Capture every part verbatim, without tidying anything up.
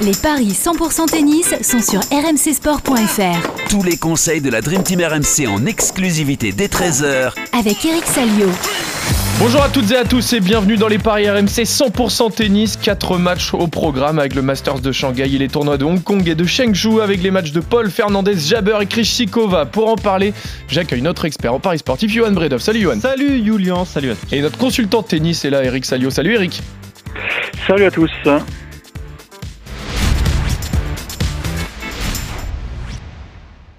Les paris cent pour cent tennis sont sur r m c sport point f r. Tous les conseils de la Dream Team R M C en exclusivité dès treize heures avec Eric Salio. Bonjour à toutes et à tous et bienvenue dans les paris R M C cent pour cent tennis. quatre matchs au programme avec le Masters de Shanghai et les tournois de Hong Kong et de Chengdu, avec les matchs de Paul Fernandez, Jabeur et Krejčíková. Pour en parler, j'accueille notre expert en paris sportif, Yohan Bredov. Salut Yohan. Salut Julian, salut à tous. Et notre consultant tennis est là, Eric Salio. Salut Eric. Salut à tous.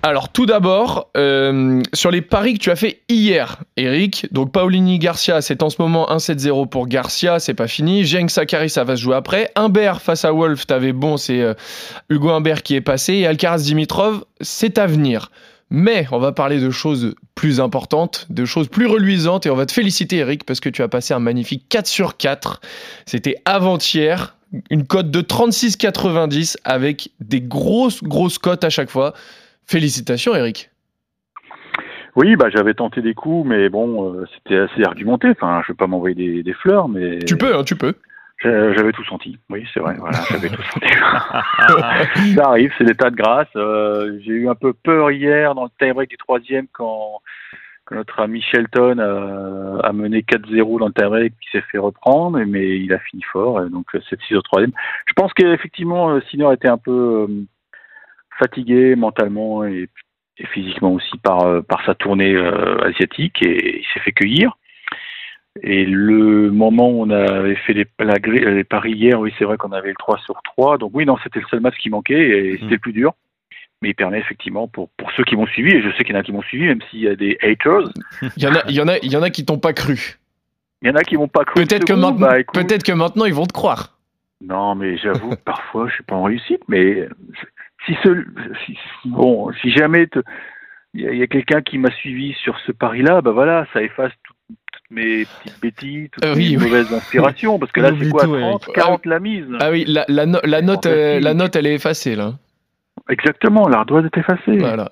Alors tout d'abord, euh, sur les paris que tu as fait hier, Eric, donc Paolini Garcia, c'est en ce moment un sept zéro pour Garcia, c'est pas fini. Jeng Sakari, ça va se jouer après. Humbert face à Wolf, t'avais bon, c'est euh, Hugo Humbert qui est passé. Et Alcaraz Dimitrov, c'est à venir. Mais on va parler de choses plus importantes, de choses plus reluisantes, et on va te féliciter Eric, parce que tu as passé un magnifique quatre sur quatre. C'était avant-hier, une cote de trente-six quatre-vingt-dix avec des grosses, grosses cotes à chaque fois. Félicitations, Eric. Oui, bah, j'avais tenté des coups, mais bon, euh, c'était assez argumenté. Enfin, je ne vais pas m'envoyer des, des fleurs, mais... Tu peux, hein, tu peux. J'avais, j'avais tout senti. Oui, c'est vrai, voilà, j'avais tout senti. Ça arrive, c'est l'état de grâce. Euh, j'ai eu un peu peur hier dans le tie-break du troisième quand, quand notre ami Shelton euh, a mené quatre zéro dans le tie-break, qui s'est fait reprendre, mais il a fini fort, donc sept six au troisième. Je pense qu'effectivement, Sinner était un peu... Euh, fatigué mentalement et, et physiquement aussi par, par sa tournée euh, asiatique, et il s'est fait cueillir. Et le moment où on avait fait les, la, les paris hier, oui, c'est vrai qu'on avait le trois sur trois. Donc oui, non, c'était le seul match qui manquait et mmh. c'était le plus dur. Mais il permet effectivement, pour, pour ceux qui m'ont suivi, et je sais qu'il y en a qui m'ont suivi, même s'il y a des haters. Il y en a, il y en a, il y en a qui t'ont pas cru. Il y en a qui m'ont pas cru. Peut-être que, maintenant, bah, écoute, peut-être que maintenant, ils vont te croire. Non, mais j'avoue, parfois, je suis pas en réussite, mais... Je, Si, ce, si, bon, si jamais il y, y a quelqu'un qui m'a suivi sur ce pari-là, bah voilà, ça efface tout, toutes mes petites bêtises, toutes euh, oui, mes oui. mauvaises inspirations, parce que là, c'est quoi, trente, quarante la mise. Ah oui, la, la, no, la, note, euh, la note, elle est effacée, là. Exactement, l'ardoise est effacée. Voilà.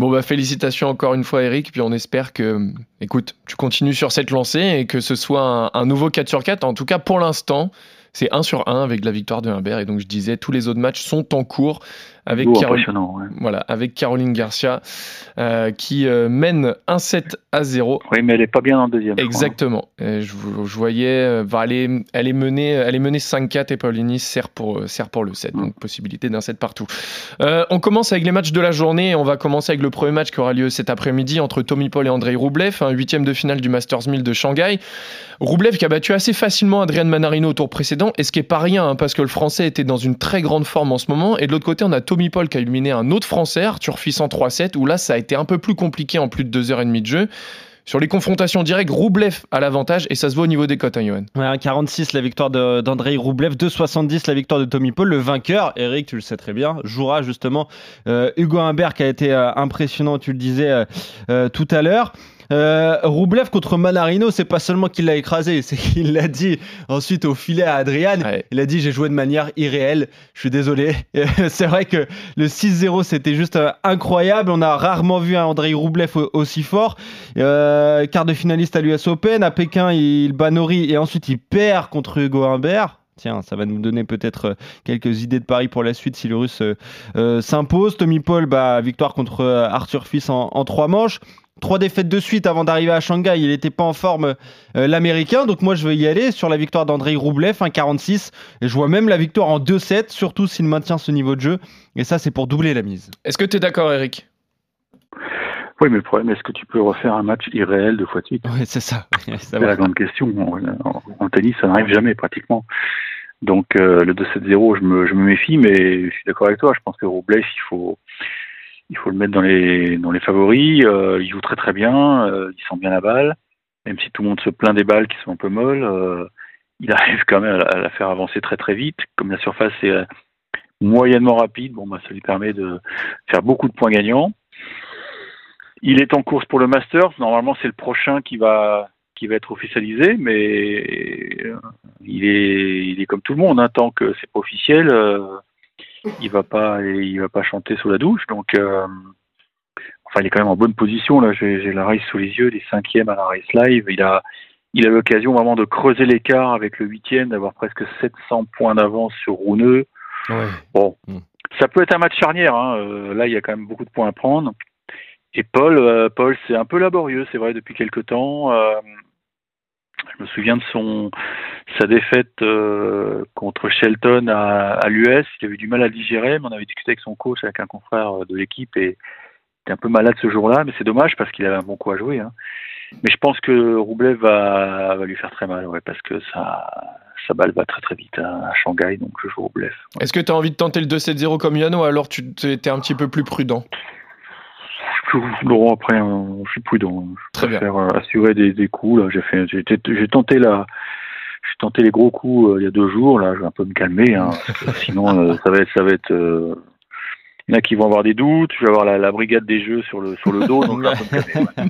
Bon, bah, félicitations encore une fois, Eric, puis on espère que, écoute, tu continues sur cette lancée et que ce soit un, un nouveau quatre sur quatre, en tout cas, pour l'instant... C'est un sur un avec la victoire de Humbert. Et donc, je disais, tous les autres matchs sont en cours avec, oh, Carole... ouais. voilà, avec Caroline Garcia euh, qui euh, mène un sept à zéro. Oui, mais elle n'est pas bien en deuxième. Exactement. Je, je voyais, bah, elle, est, elle, est menée, elle est menée cinq quatre et Paolini sert pour, sert pour le sept. Mmh. Donc, possibilité d'un sept partout. Euh, on commence avec les matchs de la journée. On va commencer avec le premier match qui aura lieu cet après-midi entre Tommy Paul et Andrey Rublev, un huitième de finale du Masters mille de Shanghai. Rublev qui a battu assez facilement Adrian Manarino au tour précédent. Et ce qui n'est pas rien, hein, parce que le français était dans une très grande forme en ce moment. Et de l'autre côté, on a Tommy Paul qui a éliminé un autre français, Arthur Fils, en trois sept, où là, ça a été un peu plus compliqué en plus de deux heures trente de jeu. Sur les confrontations directes, Rublev a l'avantage et ça se voit au niveau des cotes, hein, Johan. Ouais, un virgule quarante-six la victoire de, d'Andrey Rublev, deux virgule soixante-dix la victoire de Tommy Paul. Le vainqueur, Eric, tu le sais très bien, jouera justement euh, Hugo Humbert, qui a été euh, impressionnant, tu le disais euh, euh, tout à l'heure. Euh, Rublev contre Manarino, c'est pas seulement qu'il l'a écrasé, c'est qu'il l'a dit ensuite au filet à Adrian. Ouais. Il a dit: j'ai joué de manière irréelle, je suis désolé. C'est vrai que le six zéro, c'était juste euh, incroyable. On a rarement vu un Andrey Rublev aussi fort. Euh, quart de finaliste à l'U S Open, à Pékin, il bat Nori et ensuite il perd contre Hugo Humbert. Tiens, ça va nous donner peut-être quelques idées de paris pour la suite si le russe euh, s'impose. Tommy Paul, bah, victoire contre Arthur Fils en, en trois manches. Trois défaites de suite avant d'arriver à Shanghai. Il n'était pas en forme, euh, l'américain. Donc moi, je vais y aller sur la victoire d'Andrey Rublev, un virgule quarante-six. Et je vois même la victoire en deux sept, surtout s'il maintient ce niveau de jeu. Et ça, c'est pour doubler la mise. Est-ce que tu es d'accord, Eric ? Oui, mais le problème, est-ce que tu peux refaire un match irréel deux fois de suite ? Oui, c'est ça. ça c'est la grande question. En tennis, ça n'arrive jamais pratiquement. Donc euh, le deux sept zéro, je me, je me méfie, mais je suis d'accord avec toi. Je pense que Rublev, il faut... Il faut le mettre dans les dans les favoris. Euh, il joue très très bien. Euh, il sent bien la balle, même si tout le monde se plaint des balles qui sont un peu molles. Euh, il arrive quand même à, à la faire avancer très très vite. Comme la surface est euh, moyennement rapide, bon bah ça lui permet de faire beaucoup de points gagnants. Il est en course pour le Masters. Normalement c'est le prochain qui va qui va être officialisé, mais euh, il est il est comme tout le monde, hein, tant que c'est pas officiel. Euh, Il va pas, il va pas chanter sous la douche. Donc, euh, enfin, il est quand même en bonne position. Là, j'ai, j'ai la race sous les yeux, il est cinquième à la race live. Il a, il a l'occasion vraiment de creuser l'écart avec le huitième, d'avoir presque sept cents points d'avance sur Runeux. Ouais. Bon, mmh. ça peut être un match charnière. Hein. Euh, là, il y a quand même beaucoup de points à prendre. Et Paul, euh, Paul, c'est un peu laborieux, c'est vrai, depuis quelque temps. Euh, je me souviens de son sa défaite euh, contre Shelton à, à l'U S. Il avait du mal à digérer, mais on avait discuté avec son coach, avec un confrère de l'équipe, et il était un peu malade ce jour-là. Mais c'est dommage parce qu'il avait un bon coup à jouer. Hein. Mais je pense que Rublev va, va lui faire très mal, ouais, parce que ça... sa balle va très très vite à Shanghai, donc je joue au bluff. Ouais. Est-ce que tu as envie de tenter le deux sept zéro comme Yano, alors tu étais un petit peu plus prudent? Bon, après, je suis prudent. Je très préfère bien. Assurer des, des coups. Là. J'ai, fait, j'ai, j'ai, tenté la, j'ai tenté les gros coups euh, il y a deux jours. Là. Je vais un peu me calmer. Hein, sinon, euh, ça va être... Ça va être euh... Il y en a qui vont avoir des doutes, je vais avoir la, la brigade des jeux sur le, sur le dos, donc là, ouais.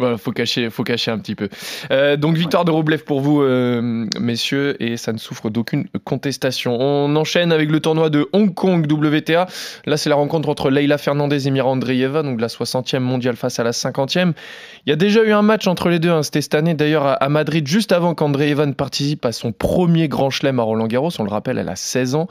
Voilà, faut cacher, faut cacher un petit peu. Euh, donc, victoire ouais. de Rublev pour vous, euh, messieurs, et ça ne souffre d'aucune contestation. On enchaîne avec le tournoi de Hong Kong W T A. Là, c'est la rencontre entre Leylah Fernandez et Mirra Andreeva, donc la soixantième mondiale face à la cinquantième. Il y a déjà eu un match entre les deux, hein, c'était cette année, d'ailleurs, à, à Madrid, juste avant qu'Andreeva ne participe à son premier grand chelem à Roland-Garros. On le rappelle, elle a seize ans.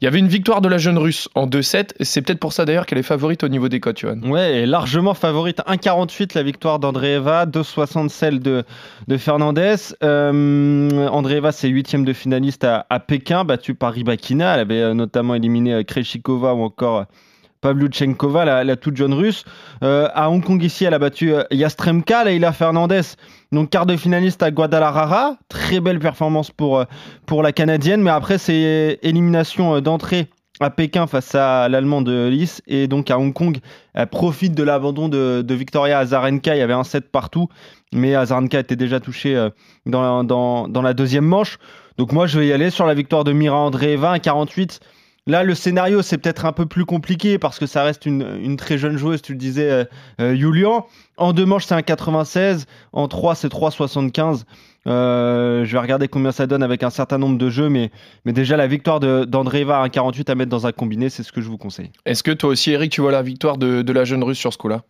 Il y avait une victoire de la jeune russe en deux sept. C'est peut-être pour ça d'ailleurs qu'elle est favorite au niveau des cotes, Johan. Ouais, largement favorite. un virgule quarante-huit la victoire d'Andreeva, deux virgule soixante celle de, de Fernandez. Euh, Andreeva, c'est huitième de finaliste à, à Pékin, battue par Rybakina. Elle avait notamment éliminé Krejčíková ou encore Pavlyuchenkova, la, la toute jeune russe. Euh, à Hong Kong, ici, elle a battu Yastremka, Leylah Fernandez, donc quart de finaliste à Guadalajara. Très belle performance pour, pour la Canadienne, mais après, c'est élimination d'entrée à Pékin face à l'Allemande Lis, et donc à Hong Kong, elle profite de l'abandon de, de Victoria Azarenka. Il y avait un set partout, mais Azarenka était déjà touchée dans, dans, dans la deuxième manche. Donc moi, je vais y aller sur la victoire de Mirra Andreeva, un virgule quarante-huit. Là, le scénario, c'est peut-être un peu plus compliqué parce que ça reste une, une très jeune joueuse, tu le disais, euh, euh, Julian. En deux manches, c'est un virgule quatre-vingt-seize. En trois, c'est trois virgule soixante-quinze. Euh, je vais regarder combien ça donne avec un certain nombre de jeux, mais, mais déjà la victoire de, d'Andreeva à un virgule quarante-huit à mettre dans un combiné, c'est ce que je vous conseille. Est-ce que toi aussi, Eric, tu vois la victoire de, de la jeune russe sur ce coup-là?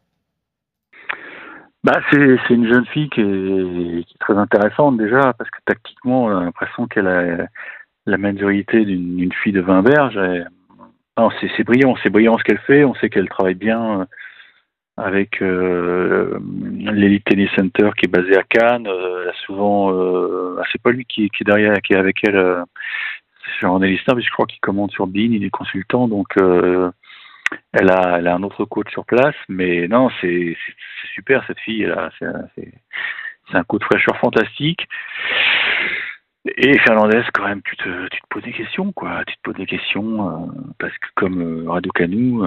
Bah, c'est, c'est une jeune fille qui est, qui est très intéressante déjà, parce que tactiquement, on a l'impression qu'elle a la maturité d'une, d'une fille de vingt berges. Elle, non, c'est, c'est brillant, c'est brillant ce qu'elle fait, on sait qu'elle travaille bien avec euh, l'Elite Tennis Center qui est basé à Cannes. Euh, souvent, euh, c'est pas lui qui, qui est derrière, qui est avec elle. Euh, c'est un analyste, mais je crois qu'il commande sur Bein, il est consultant, donc euh, elle a, elle a un autre coach sur place. Mais non, c'est, c'est, c'est super cette fille là. C'est, c'est, c'est un coup de fraîcheur fantastique. Et Fernandez, quand même, tu te, tu te poses des questions, quoi. Tu te poses des questions, euh, parce que comme euh, Raducanu, euh,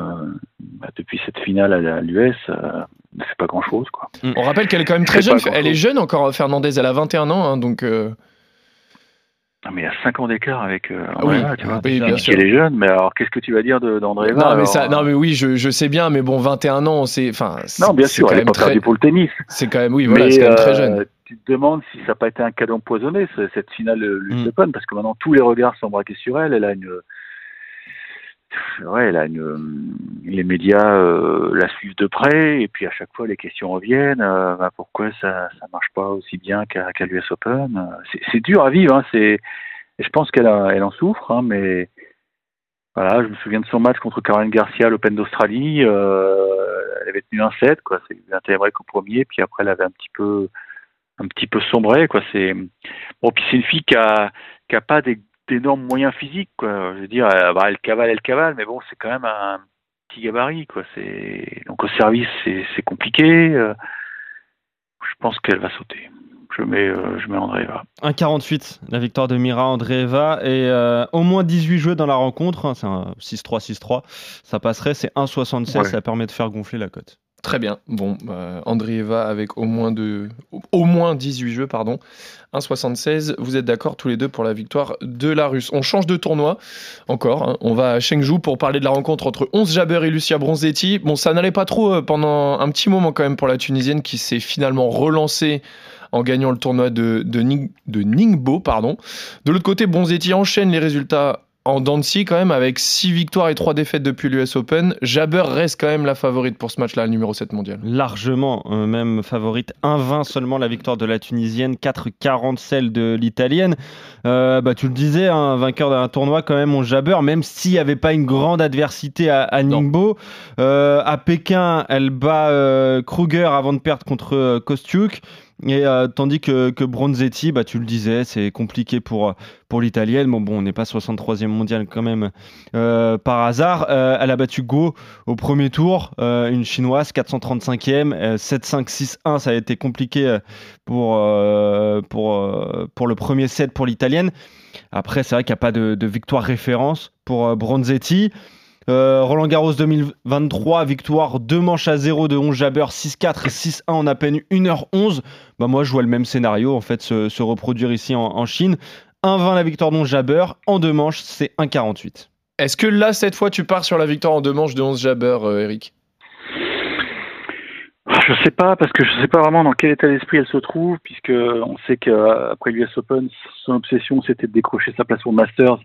bah, depuis cette finale à, à l'U S, euh, ne fait pas grand-chose, quoi. On rappelle qu'elle est quand même très jeune. Elle est jeune encore, Fernandez. Elle a vingt et un ans, hein, donc... Euh... Non, mais il y a cinq ans d'écart avec euh, Andreeva, oui, tu vois. Oui, bien sûr. Elle est jeune, mais alors qu'est-ce que tu vas dire de, d'Andreeva? Non, mais alors, ça, non, mais oui, je, je sais bien, mais bon, vingt et un ans, c'est... Enfin, c'est non, bien c'est sûr, elle n'est pas très... perdue pour le tennis. C'est quand même, oui, voilà, mais, c'est quand même très jeune. Euh, Tu te demandes si ça n'a pas été un cadeau empoisonné, cette finale U S Open, mmh. parce que maintenant tous les regards sont braqués sur elle. Elle a une, ouais, elle a une, les médias euh, la suivent de près, et puis à chaque fois les questions reviennent. Euh, bah, pourquoi ça ça marche pas aussi bien qu'à, qu'à l'U S Open? C'est, c'est dur à vivre. Hein, c'est, je pense qu'elle a, elle en souffre, hein, mais voilà, je me souviens de son match contre Caroline Garcia à l'Open d'Australie. Euh, elle avait tenu un set, quoi. C'est un break au premier, puis après elle avait un petit peu un petit peu sombré, quoi. C'est bon, puis c'est une fille qui a qui a pas des, d'énormes moyens physiques, quoi. Je veux dire, bah, elle cavale, elle cavale, mais bon, c'est quand même un petit gabarit, quoi. C'est donc au service, c'est c'est compliqué. Je pense qu'elle va sauter. Je mets je mets Andreeva. un virgule quarante-huit la victoire de Mirra Andreeva, et euh, au moins dix-huit jeux dans la rencontre. C'est un six trois six trois. Ça passerait. C'est un virgule soixante-seize. Ouais. Ça permet de faire gonfler la cote. Très bien. Bon, euh, Andreeva avec au moins, de, au moins dix-huit jeux, pardon. un virgule soixante-seize. Vous êtes d'accord tous les deux pour la victoire de la Russe. On change de tournoi encore. Hein. On va à Chengdu pour parler de la rencontre entre Ons Jabeur et Lucia Bronzetti. Bon, ça n'allait pas trop euh, pendant un petit moment quand même pour la Tunisienne qui s'est finalement relancée en gagnant le tournoi de, de, Ning, de Ningbo. Pardon. De l'autre côté, Bronzetti enchaîne les résultats en dents de scie quand même, avec six victoires et trois défaites depuis l'U S Open. Jabeur reste quand même la favorite pour ce match-là, le numéro sept mondial. Largement, euh, même favorite. un vingt seulement la victoire de la Tunisienne, quatre quarante celle de l'Italienne. Euh, bah, tu le disais, hein, vainqueur d'un tournoi quand même, on Jabeur, même s'il n'y avait pas une grande adversité à, à Ningbo. Euh, à Pékin, elle bat euh, Kruger avant de perdre contre euh, Kostiuk. Et euh, tandis que, que Bronzetti, bah, tu le disais, c'est compliqué pour, pour l'Italienne. Bon, bon, on n'est pas soixante-troisième mondial quand même euh, par hasard. Euh, elle a battu Go au premier tour, euh, une chinoise, quatre cent trente-cinquième, euh, sept cinq six un. Ça a été compliqué pour, euh, pour, euh, pour le premier set pour l'Italienne. Après, c'est vrai qu'il n'y a pas de, de victoire référence pour euh, Bronzetti. Euh, Roland-Garros deux mille vingt-trois, victoire deux manches à zéro de Ons Jabeur, six quatre et six un en à peine une heure onze. Bah moi je vois le même scénario en fait se, se reproduire ici en, en Chine. un vingt la victoire d'Ons Jabeur, en deux manches c'est un quarante-huit. Est-ce que là cette fois tu pars sur la victoire en deux manches de Ons Jabeur, euh, Eric ? Je sais pas, parce que je sais pas vraiment dans quel état d'esprit elle se trouve, puisque on sait qu'après l'U S Open, son obsession c'était de décrocher sa place au Masters.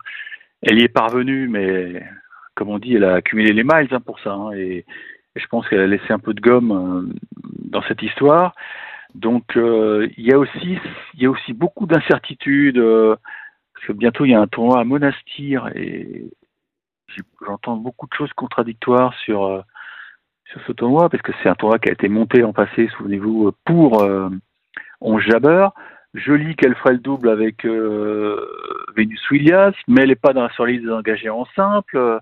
Elle y est parvenue, mais comme on dit, elle a accumulé les miles hein, pour ça. Hein, et, et je pense qu'elle a laissé un peu de gomme euh, dans cette histoire. Donc, il euh, y, y a aussi beaucoup d'incertitudes. Euh, parce que bientôt, il y a un tournoi à Monastir. Et j'entends beaucoup de choses contradictoires sur, euh, sur ce tournoi. Parce que c'est un tournoi qui a été monté en passé, souvenez-vous, pour euh, Ons Jabeur. Je lis qu'elle ferait le double avec euh, Venus Williams. Mais elle n'est pas dans, sur la liste des engagés en simple.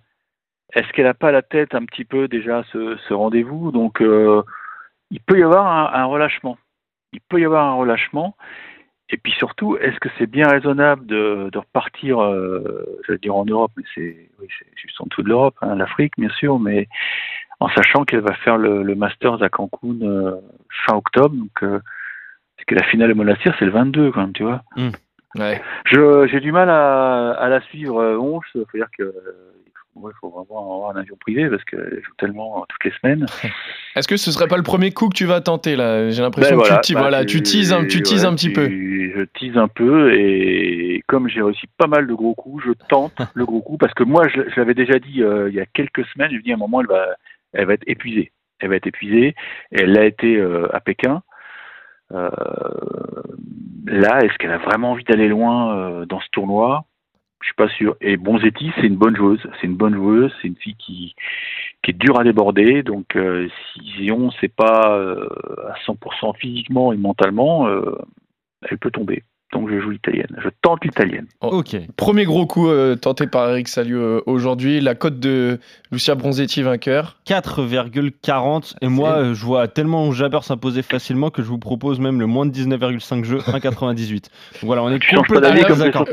Est-ce qu'elle n'a pas la tête un petit peu déjà ce, ce rendez-vous ? Donc, euh, il peut y avoir un, un relâchement. Il peut y avoir un relâchement. Et puis surtout, est-ce que c'est bien raisonnable de, de repartir, euh, je veux dire en Europe, mais c'est, oui, c'est juste en dessous de l'Europe, hein, l'Afrique bien sûr, mais en sachant qu'elle va faire le, le Masters à Cancun euh, fin octobre. Donc, euh, parce que la finale à Monastir, c'est le vingt-deux quand même, tu vois. Mmh. Ouais. Je, j'ai du mal à, à la suivre, euh, Ons. Il faut dire que... il ouais, faut vraiment avoir un avion privé parce qu'elle joue tellement toutes les semaines. Est-ce que ce ne serait pas le premier coup que tu vas tenter là ? J'ai l'impression ben que voilà, tu, bah, voilà, tu teases un, tu teases ouais, un petit tu, peu. Je tease un peu et comme j'ai réussi pas mal de gros coups, je tente le gros coup parce que moi, je, je l'avais déjà dit euh, il y a quelques semaines, je me dis à un moment, elle va, elle va être épuisée. Elle va être épuisée et elle l'a été euh, à Pékin. Euh, là, est-ce qu'elle a vraiment envie d'aller loin euh, dans ce tournoi ? Je suis pas sûr. Et Bronzetti, c'est une bonne joueuse. C'est une bonne joueuse. C'est une fille qui, qui est dure à déborder. Donc, euh, si on ne sait pas euh, à cent pour cent physiquement et mentalement, euh, elle peut tomber. Donc, je joue l'italienne. Je tente l'italienne. Ok. Premier gros coup euh, tenté par Eric Salio euh, aujourd'hui. La cote de Lucia Bronzetti vainqueur. quatre quarante. Et moi, euh, je vois tellement Ons Jabeur s'imposer facilement que je vous propose même le moins de dix-neuf virgule cinq jeux, un quatre-vingt-dix-huit. Donc voilà, on est complètement d'accord.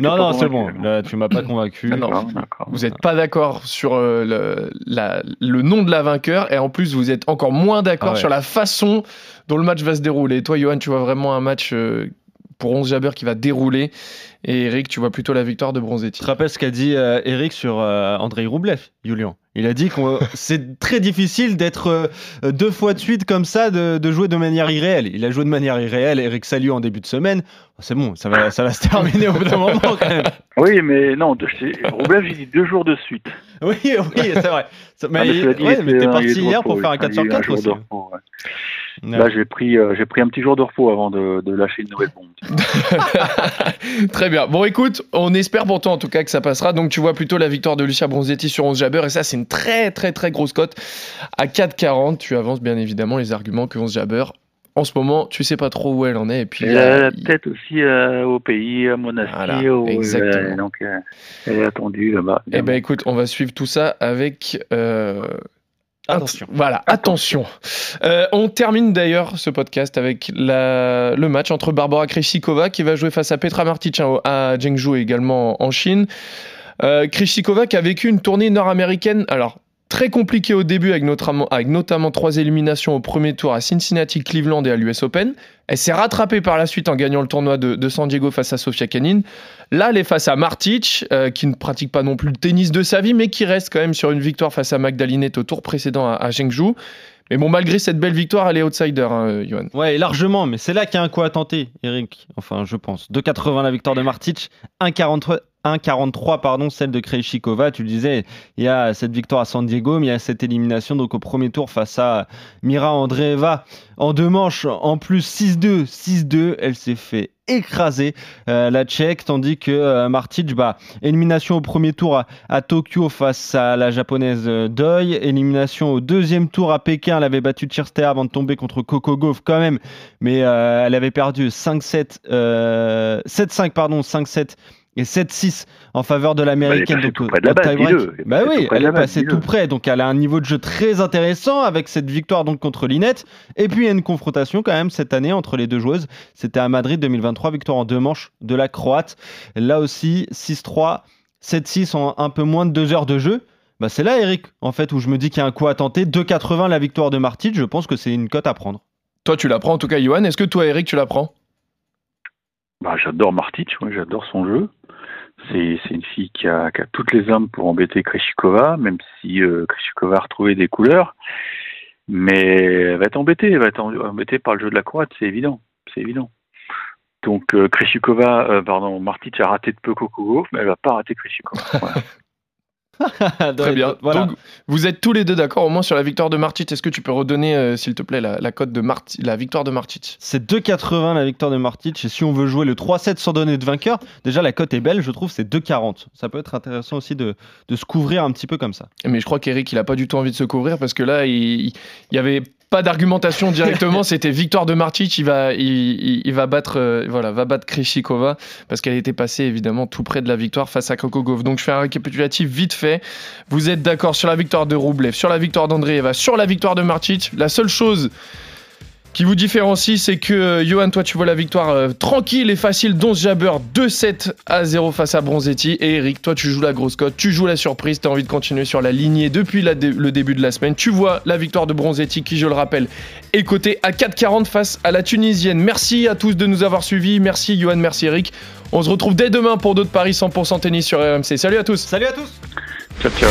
Non, non, c'est bon. Là, tu m'as pas convaincu. Ah, non, non, vous n'êtes pas d'accord sur euh, le, la, le nom de la vainqueur. Et en plus, vous êtes encore moins d'accord ah ouais. sur la façon dont le match va se dérouler. Et toi, Yohan, tu vois vraiment un match... Euh, pour Ons Jabeur qui va dérouler. Et Eric, tu vois plutôt la victoire de Bronzetti. Tu te rappelles ce qu'a dit euh, Eric sur euh, Andrey Rublev, Julian ? Il a dit que c'est très difficile d'être euh, deux fois de suite comme ça, de, de jouer de manière irréelle. Il a joué de manière irréelle, Eric Salio en début de semaine. C'est bon, ça va, ça va se terminer au bout d'un moment quand même. Oui, mais non, Rublev, j'ai dit deux jours de suite. Oui, oui, c'est vrai. Mais, ah, mais, il, dit, ouais, mais t'es parti hier pour faire un quatre sur quatre aussi. Non. Là, j'ai pris, euh, j'ai pris un petit jour de repos avant de, de lâcher une nouvelle bombe. Très bien. Bon, écoute, on espère pour toi en tout cas que ça passera. Donc, tu vois plutôt la victoire de Lucia Bronzetti sur Ons Jabeur. Et ça, c'est une très, très, très grosse cote. À quatre quarante, tu avances bien évidemment les arguments que Ons Jabeur. En ce moment, tu sais pas trop où elle en est. Et puis, elle a la tête il... aussi euh, au pays, à Monastir. Voilà, au... exactement. Euh, donc, euh, elle est attendue là-bas. Eh bien, écoute, on va suivre tout ça avec... Euh... Attention. Voilà, attention. Euh, on termine d'ailleurs ce podcast avec la, le match entre Barbara Krejčíková qui va jouer face à Petra Martić hein, à Zhengzhou également en Chine. Euh, Krejčíková qui a vécu une tournée nord-américaine, alors très compliquée au début avec notamment, avec notamment trois éliminations au premier tour à Cincinnati, Cleveland et à l'U S Open. Elle s'est rattrapée par la suite en gagnant le tournoi de, de San Diego face à Sofia Kenin. Là, elle est face à Martić, euh, qui ne pratique pas non plus le tennis de sa vie, mais qui reste quand même sur une victoire face à Magdalinette au tour précédent à, à Zhengzhou. Mais bon, malgré cette belle victoire, elle est outsider, hein, Johan. Ouais, largement, mais c'est là qu'il y a un coup à tenter, Eric. Enfin, je pense. deux quatre-vingts la victoire de Martić, 1,43 un quarante-trois, pardon, celle de Krejčíková. Tu le disais, il y a cette victoire à San Diego, mais il y a cette élimination donc au premier tour face à Mirra Andreeva en deux manches, en plus six deux, six deux, elle s'est fait écraser euh, la Tchèque, tandis que euh, Martić, bah, élimination au premier tour à, à Tokyo face à la japonaise euh, Doi, élimination au deuxième tour à Pékin, elle avait battu Tchirster avant de tomber contre Coco Gauff quand même, mais euh, elle avait perdu cinq sept, euh, sept cinq, pardon, cinq sept et sept six en faveur de l'américaine. Elle est donc, de au tie-break. Bah oui, elle est passée tout près, donc elle a un niveau de jeu très intéressant avec cette victoire donc contre Linette. Et puis il y a une confrontation quand même cette année entre les deux joueuses. C'était à Madrid deux mille vingt-trois, victoire en deux manches de la Croate. Là aussi, six trois, sept six en un peu moins de deux heures de jeu. Bah c'est là, Eric, en fait, où je me dis qu'il y a un coup à tenter. deux quatre-vingts la victoire de Martić, je pense que c'est une cote à prendre. Toi, tu la prends en tout cas, Yohan. Est-ce que toi, Eric, tu la prends ? Bah, j'adore Martić, ouais, j'adore son jeu. C'est, c'est une fille qui a, qui a toutes les armes pour embêter Krejčíková, même si euh, Krejčíková a retrouvé des couleurs. Mais elle va être embêtée, elle va être embêtée par le jeu de la Croate, c'est évident. C'est évident. Donc euh, Krejčíková, euh, pardon, Martić a raté de peu Coco Gauff, mais elle va pas rater Krejčíková. Voilà. Très bien. Voilà. Donc, vous êtes tous les deux d'accord au moins sur la victoire de Martić. Est-ce que tu peux redonner, euh, s'il te plaît, la, la cote de Martić, la victoire de Martić ? C'est deux quatre-vingts la victoire de Martić. Et si on veut jouer le trois sept sans donner de vainqueur, déjà la cote est belle, je trouve, c'est deux quarante. Ça peut être intéressant aussi de, de se couvrir un petit peu comme ça. Mais je crois qu'Eric, il a pas du tout envie de se couvrir parce que là, il y avait pas d'argumentation directement. C'était victoire de Martić. Il va, il, il, il va battre, euh, voilà, va battre Krejčíková parce qu'elle était passée évidemment tout près de la victoire face à Coco Gauff. Donc je fais un récapitulatif vite fait. Vous êtes d'accord sur la victoire de Rublev, sur la victoire d'Andreeva, sur la victoire de Martić. La seule chose qui vous différencie, c'est que, euh, Yohan, toi, tu vois la victoire euh, tranquille et facile d'Ons Jabeur, deux sept à zéro face à Bronzetti. Et Eric, toi, tu joues la grosse cote, tu joues la surprise, t'as envie de continuer sur la lignée depuis la dé- le début de la semaine. Tu vois la victoire de Bronzetti, qui, je le rappelle, est cotée à quatre quarante face à la Tunisienne. Merci à tous de nous avoir suivis. Merci, Yohan, merci, Eric. On se retrouve dès demain pour d'autres paris cent pour cent tennis sur R M C. Salut à tous. Salut à tous. Ciao, ciao.